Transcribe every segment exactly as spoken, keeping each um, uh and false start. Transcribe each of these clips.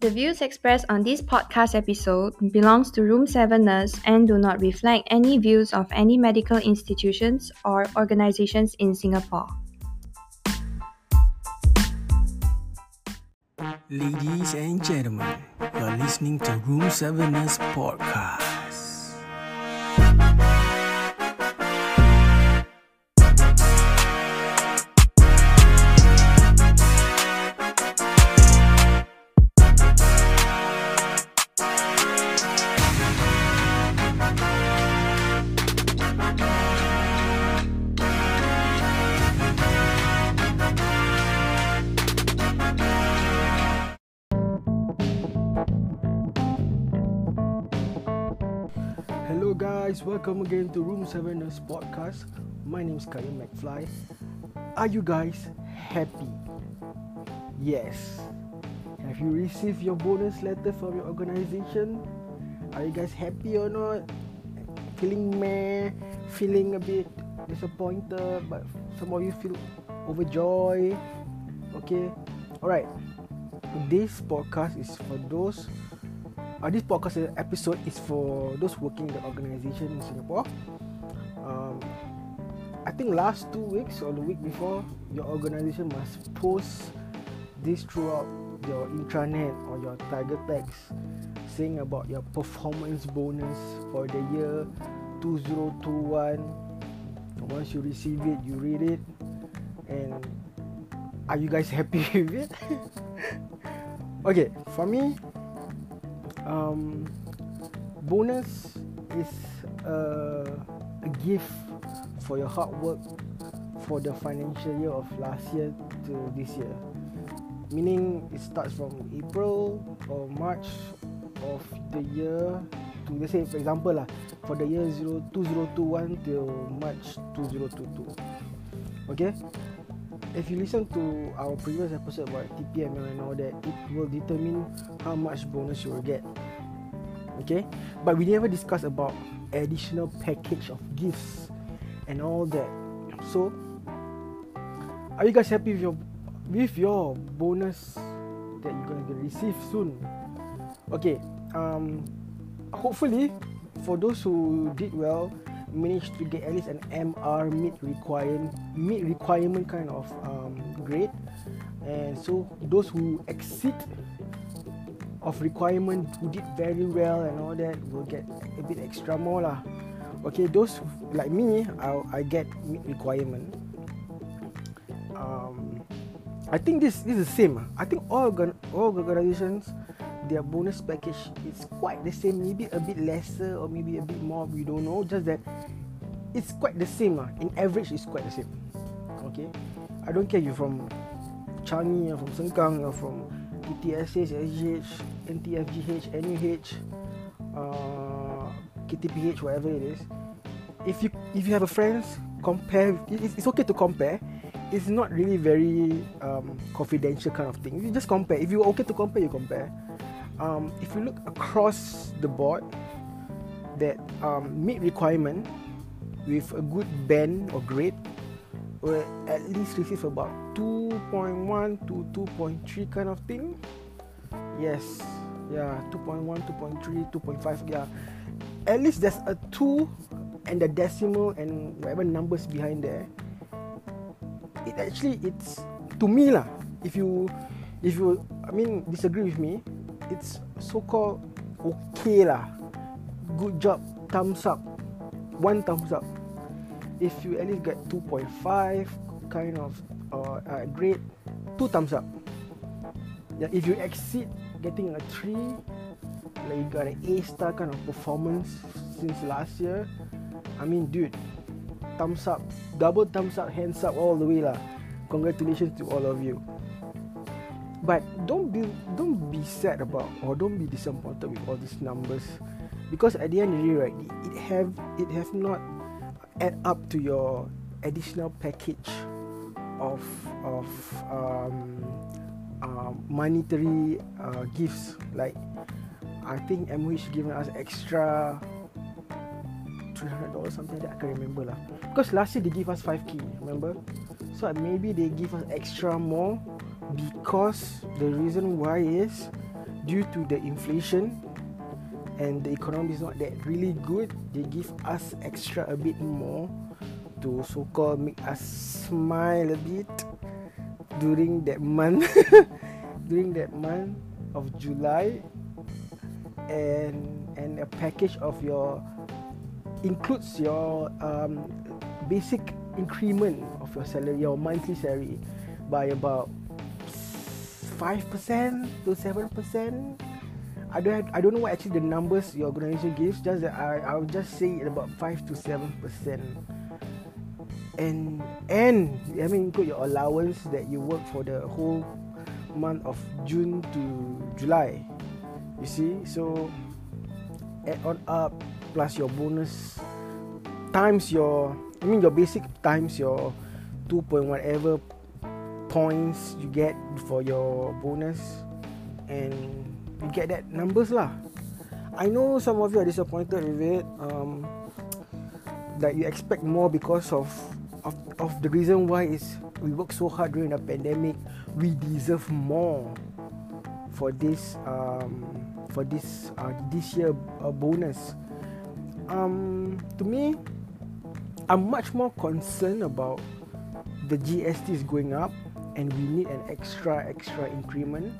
The views expressed on this podcast episode belongs to Roomseveners and do not reflect any views of any medical institutions or organizations in Singapore. Ladies and gentlemen, you're listening to Roomseveners podcast. Hello guys, welcome again to Roomseveners podcast. My name is Kaya McFly. Are you guys happy? Yes. Have you received your bonus letter from your organization? Are you guys happy or not? Feeling meh, feeling a bit disappointed, but some of you feel overjoyed. Okay, alright. This podcast is for those Uh, this podcast episode is for those working in the organisation in Singapore. Um, I think last two weeks or the week before, your organisation must post this throughout your intranet or your tiger text, saying about your performance bonus for the year twenty twenty-one. Once you receive it, you read it, and are you guys happy with it? Okay, for me, Um, bonus is uh, a gift for your hard work for the financial year of last year to this year. Meaning it starts from April or March of the year to, let's say for example lah, for the year twenty twenty-one till March twenty twenty-two. Okay? If you listen to our previous episode about T P M and all that, it will determine how much bonus you will get. Okay? But we never discuss about additional package of gifts and all that. So, are you guys happy with your, with your bonus that you're going to receive soon? Okay, um, hopefully, for those who did well, managed to get at least an M R meet requirement meet requirement kind of um, grade, and so those who exceed of requirement, who did very well and all that, will get a bit extra more lah. Okay, those like me, I, I get meet requirement. Um, I think this this is the same. I think all all organizations, their bonus package is quite the same, maybe a bit lesser or maybe a bit more, we don't know, just that it's quite the same lah. In average it's quite the same. Okay, I don't care you're from Changi or from Sengkang or from T T S H, S G H, N T F G H, N U H, uh, K T P H, whatever it is. If you if you have a friends, compare. It's, it's okay to compare. It's not really very um, confidential kind of thing. You just compare. If you're okay to compare, you compare. Um, if you look across the board, that um, meet requirement with a good band or grade will at least receive about two point one to two point three kind of thing. Yes, yeah, two point one, two point three, two point five, yeah. At least there's a two and the decimal and whatever numbers behind there. It actually, it's, to me lah, if you, if you, I mean, disagree with me, it's so-called okay lah. Good job, thumbs up, one thumbs up. If you at least get two point five kind of uh, uh, grade, two thumbs up. Yeah, if you exceed getting a three, like you got an A star kind of performance since last year, I mean dude, thumbs up, double thumbs up, hands up all the way lah. Congratulations to all of you. But don't be don't be sad about or don't be disappointed with all these numbers, because at the end of the day, right, it have it have not add up to your additional package of of um, uh, monetary uh, gifts. Like I think M O H given us extra three hundred dollars, something like that, I can't remember lah. Because last year they give us five K, remember? So maybe they give us extra more. Because the reason why is due to the inflation and the economy is not that really good, they give us extra a bit more to so-called make us smile a bit during that month during that month of July, and and a package of your includes your um, basic increment of your salary, your monthly salary, by about five percent to seven percent. I don't have, I don't know what actually the numbers your organisation gives, just that I, I'll just say about five to seven percent. And and I mean include your allowance that you work for the whole month of June to July. You see, so add on up plus your bonus times your I mean your basic times your two point whatever points you get for your bonus, and you get that numbers lah. I know some of you are disappointed with it, um, that you expect more because of Of, of the reason why is we work so hard during the pandemic. We deserve more for this um, for this uh, this year uh, bonus. Um, to me, I'm much more concerned about the G S T is going up, and we need an extra extra increment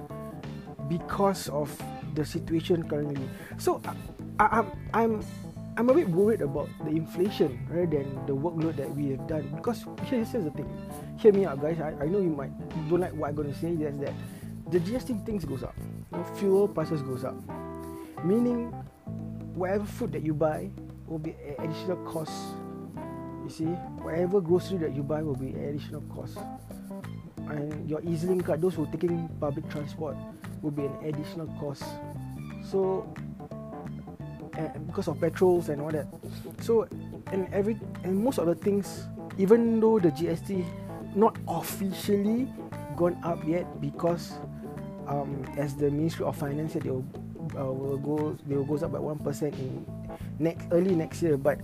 because of the situation currently. So I, I, I'm I'm. I'm a bit worried about the inflation rather than the workload that we have done. Because here's the thing, hear me out guys, I, I know you might you don't like what I'm going to say, that's that the G S T things goes up, you know, fuel prices goes up, meaning whatever food that you buy will be additional cost. You see, whatever grocery that you buy will be additional cost, and your EasyLink card, those who are taking public transport, will be an additional cost. So because of petrols and all that, so and every and most of the things, even though the G S T not officially gone up yet, because um, as the Ministry of Finance said, they will, uh, will go they will goes up by one percent in next early next year. But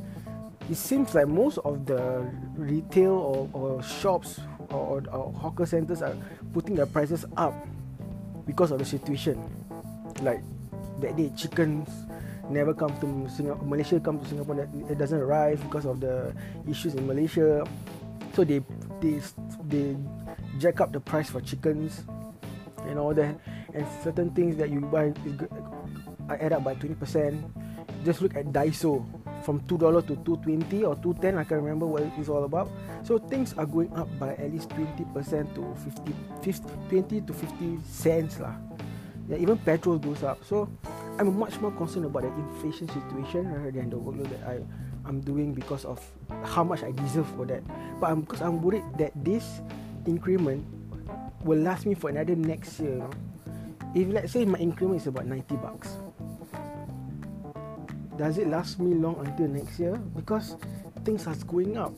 it seems like most of the retail or, or shops or, or, or hawker centres are putting their prices up because of the situation. Like that day, chickens never come to Singapore, Malaysia come to Singapore, that it doesn't arrive because of the issues in Malaysia. So they they they jack up the price for chickens and all that, and certain things that you buy add up by twenty percent. Just look at Daiso, from two dollars to two twenty or two ten, I can't remember what it's all about. So things are going up by at least twenty percent to fifty, fifty twenty to fifty cents lah. Yeah, even petrol goes up. So I'm much more concerned about the inflation situation rather than the workload that I, I'm doing, because of how much I deserve for that. But I'm, because I'm worried that this increment will last me for another next year. If let's say my increment is about ninety bucks, does it last me long until next year? Because things are going up.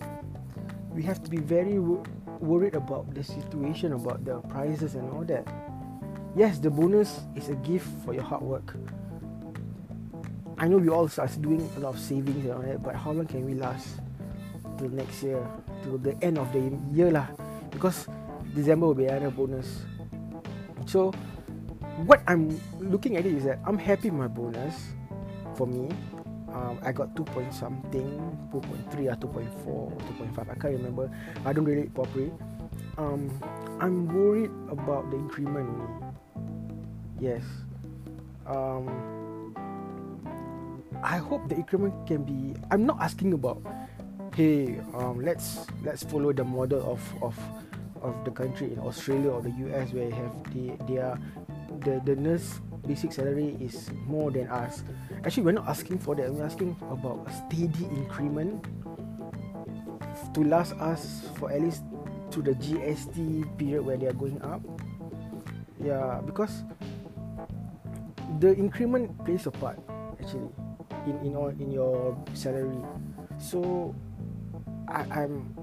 We have to be very wor- worried about the situation, about the prices and all that. Yes, the bonus is a gift for your hard work. I know we all are doing a lot of savings and all that, but how long can we last till next year, till the end of the year lah? Because December will be another bonus. So what I'm looking at it is that I'm happy with my bonus. For me, um, I got two point something, two point three or two point four, two point five. I can't remember. I don't relate properly. Um, I'm worried about the increment. Yes. Um. I hope the increment can be. I'm not asking about, hey, um, let's let's follow the model of, of of the country in Australia or the U S, where you have the their the the nurse basic salary is more than us. Actually, we're not asking for that. We're asking about a steady increment to last us for at least to the G S T period where they are going up. Yeah, because the increment plays a part actually. In, in in your salary. So I, I'm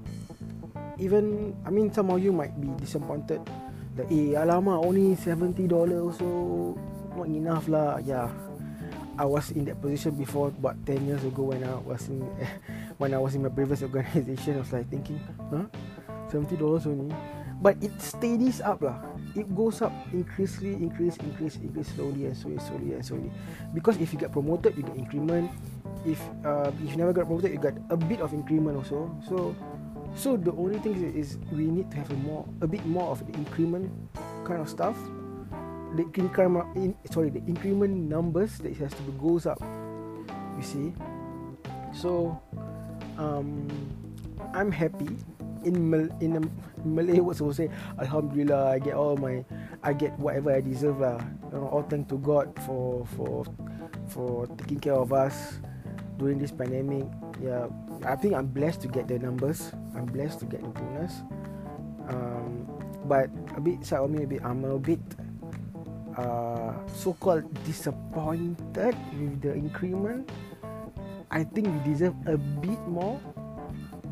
even I mean some of you might be disappointed that eh alamak, only seventy dollars also not enough lah. Yeah, I was in that position before about ten years ago when I was in when I was in my previous organisation. I was like thinking, huh, seventy dollars only. But it steadies up lah. It goes up increasingly, increase, increase, increase slowly and slowly, slowly and slowly. Because if you get promoted, you get increment. If uh, if you never got promoted, you got a bit of increment also. So so the only thing is, is we need to have a more a bit more of the increment kind of stuff. The increment, sorry, the increment numbers that it has to be goes up. You see, so um, I'm happy. In Mal- in Malay, what's supposed to say? Alhamdulillah, I get all my, I get whatever I deserve lah. You know, all thanks to God for for for taking care of us during this pandemic. Yeah, I think I'm blessed to get the numbers. I'm blessed to get the bonus. Um, but a bit sad on me, a bit I'm a bit uh, so-called disappointed with the increment. I think we deserve a bit more,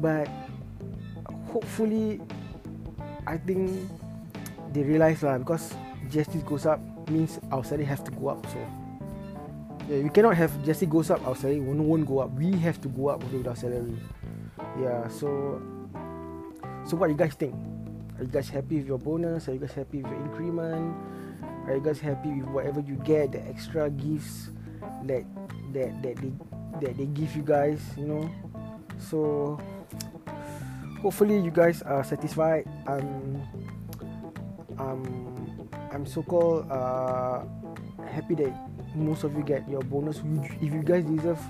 but hopefully, I think they realise lah, because G S T goes up means our salary have to go up. So yeah, we cannot have G S T goes up, our salary won't, won't go up. We have to go up with our salary. Yeah. So, so what you guys think? Are you guys happy with your bonus? Are you guys happy with your increment? Are you guys happy with whatever you get, the extra gifts that that that they that they give you guys? You know. So hopefully you guys are satisfied. Um, um, I'm so-called uh, happy that most of you get your bonus. If you guys deserve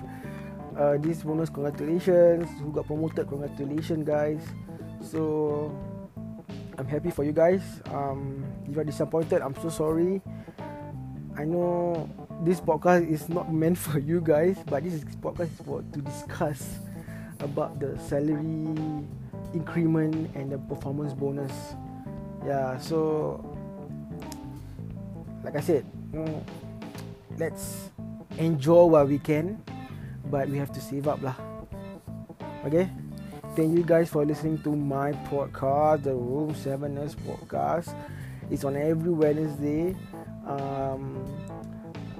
uh, this bonus, congratulations. Who got promoted, congratulations, guys. So I'm happy for you guys. Um, if you are disappointed, I'm so sorry. I know this podcast is not meant for you guys, but this podcast is for to discuss about the salary increment and the performance bonus. Yeah, so like I said, mm, let's enjoy while we can, but we have to save up lah. Okay, thank you guys for listening to my podcast, the Roomseveners podcast. It's on every Wednesday. Um,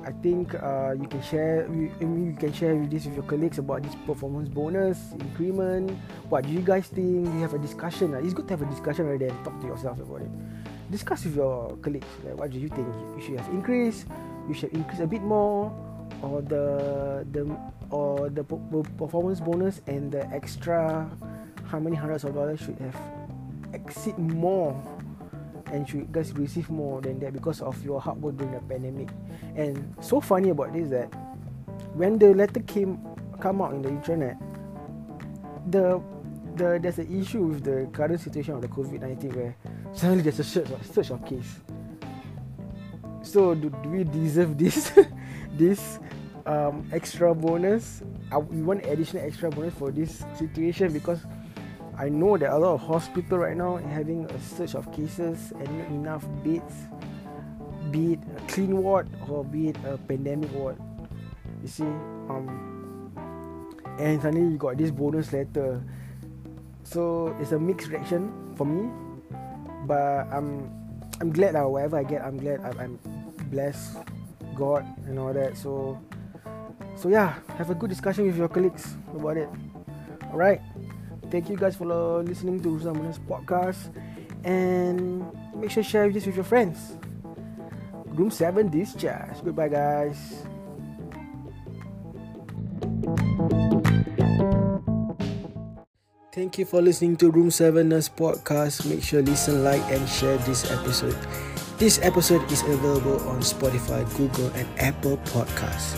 I think uh, you can share you, you can share with this with your colleagues about this performance bonus increment. What do you guys think? We have a discussion. It's good to have a discussion right there and talk to yourself about it. Discuss with your colleagues. Like, what do you think? You should have increased. You should increase a bit more, or the the or the performance bonus and the extra how many hundreds of dollars should have exceed more. And you guys receive more than that because of your hard work during the pandemic. And so funny about this that when the letter came come out in the internet, the the there's an issue with the current situation of the COVID nineteen where suddenly there's a search of, search of case. So do, do we deserve this this um, extra bonus? I, we want additional extra bonus for this situation because I know that a lot of hospitals right now having a surge of cases and not enough beds, be it a clean ward or be it a pandemic ward. You see, um, and suddenly you got this bonus letter. So it's a mixed reaction for me, but I'm I'm glad that whatever I get, I'm glad I'm, I'm blessed, God and all that. So so yeah, have a good discussion with your colleagues about it. All right. Thank you guys for listening to Roomseveners podcast, and make sure to share this with your friends. Room seven discharge. Goodbye, guys. Thank you for listening to Roomseveners podcast. Make sure to listen, like, and share this episode. This episode is available on Spotify, Google, and Apple Podcasts.